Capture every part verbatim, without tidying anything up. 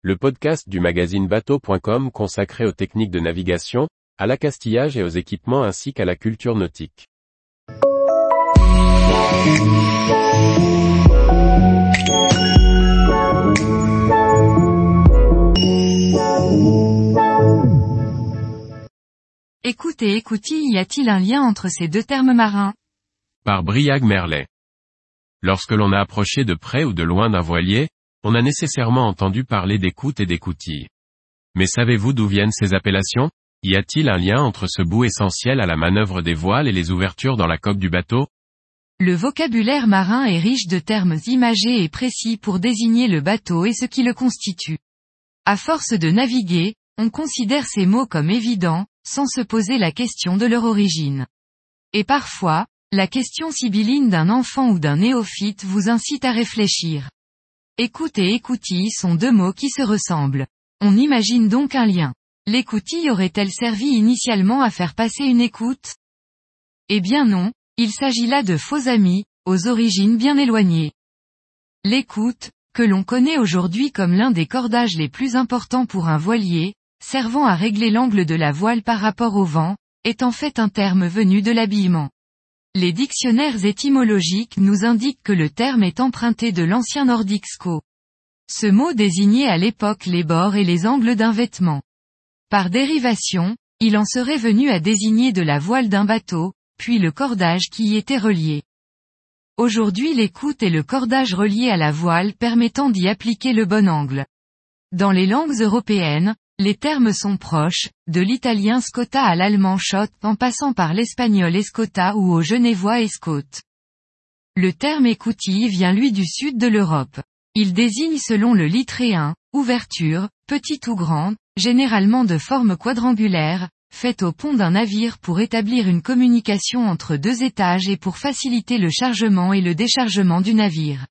Le podcast du magazine bateau point com consacré aux techniques de navigation, à l'accastillage et aux équipements ainsi qu'à la culture nautique. Écoutes et écoutilles, y a-t-il un lien entre ces deux termes marins? Par Briag Merlet. Lorsque l'on a approché de près ou de loin d'un voilier, on a nécessairement entendu parler d'écoutes et d'écoutilles. Mais savez-vous d'où viennent ces appellations? Y a-t-il un lien entre ce bout essentiel à la manœuvre des voiles et les ouvertures dans la coque du bateau? Le vocabulaire marin est riche de termes imagés et précis pour désigner le bateau et ce qui le constitue. À force de naviguer, on considère ces mots comme évidents, sans se poser la question de leur origine. Et parfois, la question sibylline d'un enfant ou d'un néophyte vous incite à réfléchir. Écoutes et écoutilles sont deux mots qui se ressemblent. On imagine donc un lien. L'écoutille aurait-elle servi initialement à faire passer une écoute? Eh bien non, il s'agit là de faux amis, aux origines bien éloignées. L'écoute, que l'on connaît aujourd'hui comme l'un des cordages les plus importants pour un voilier, servant à régler l'angle de la voile par rapport au vent, est en fait un terme venu de l'habillement. Les dictionnaires étymologiques nous indiquent que le terme est emprunté de l'ancien nordique sko. Ce mot désignait à l'époque les bords et les angles d'un vêtement. Par dérivation, il en serait venu à désigner de la voile d'un bateau, puis le cordage qui y était relié. Aujourd'hui l'écoute est le cordage relié à la voile permettant d'y appliquer le bon angle. Dans les langues européennes, les termes sont proches, de l'italien scotta à l'allemand schott en passant par l'espagnol escota ou au genevois escote. Le terme écoutille vient lui du sud de l'Europe. Il désigne selon le litréen, ouverture, petite ou grande, généralement de forme quadrangulaire, faite au pont d'un navire pour établir une communication entre deux étages et pour faciliter le chargement et le déchargement du navire.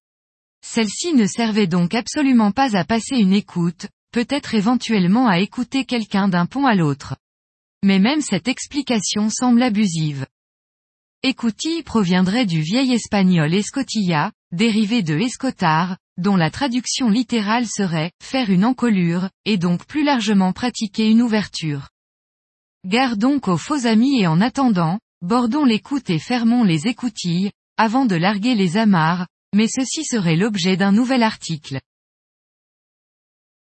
Celle-ci ne servait donc absolument pas à passer une écoute, peut-être éventuellement à écouter quelqu'un d'un pont à l'autre. Mais même cette explication semble abusive. Écoutille proviendrait du vieil espagnol escotilla, dérivé de escotar, dont la traduction littérale serait « faire une encolure », et donc plus largement pratiquer une ouverture. Gare donc aux faux amis et en attendant, bordons l'écoute et fermons les écoutilles, avant de larguer les amarres, mais ceci serait l'objet d'un nouvel article.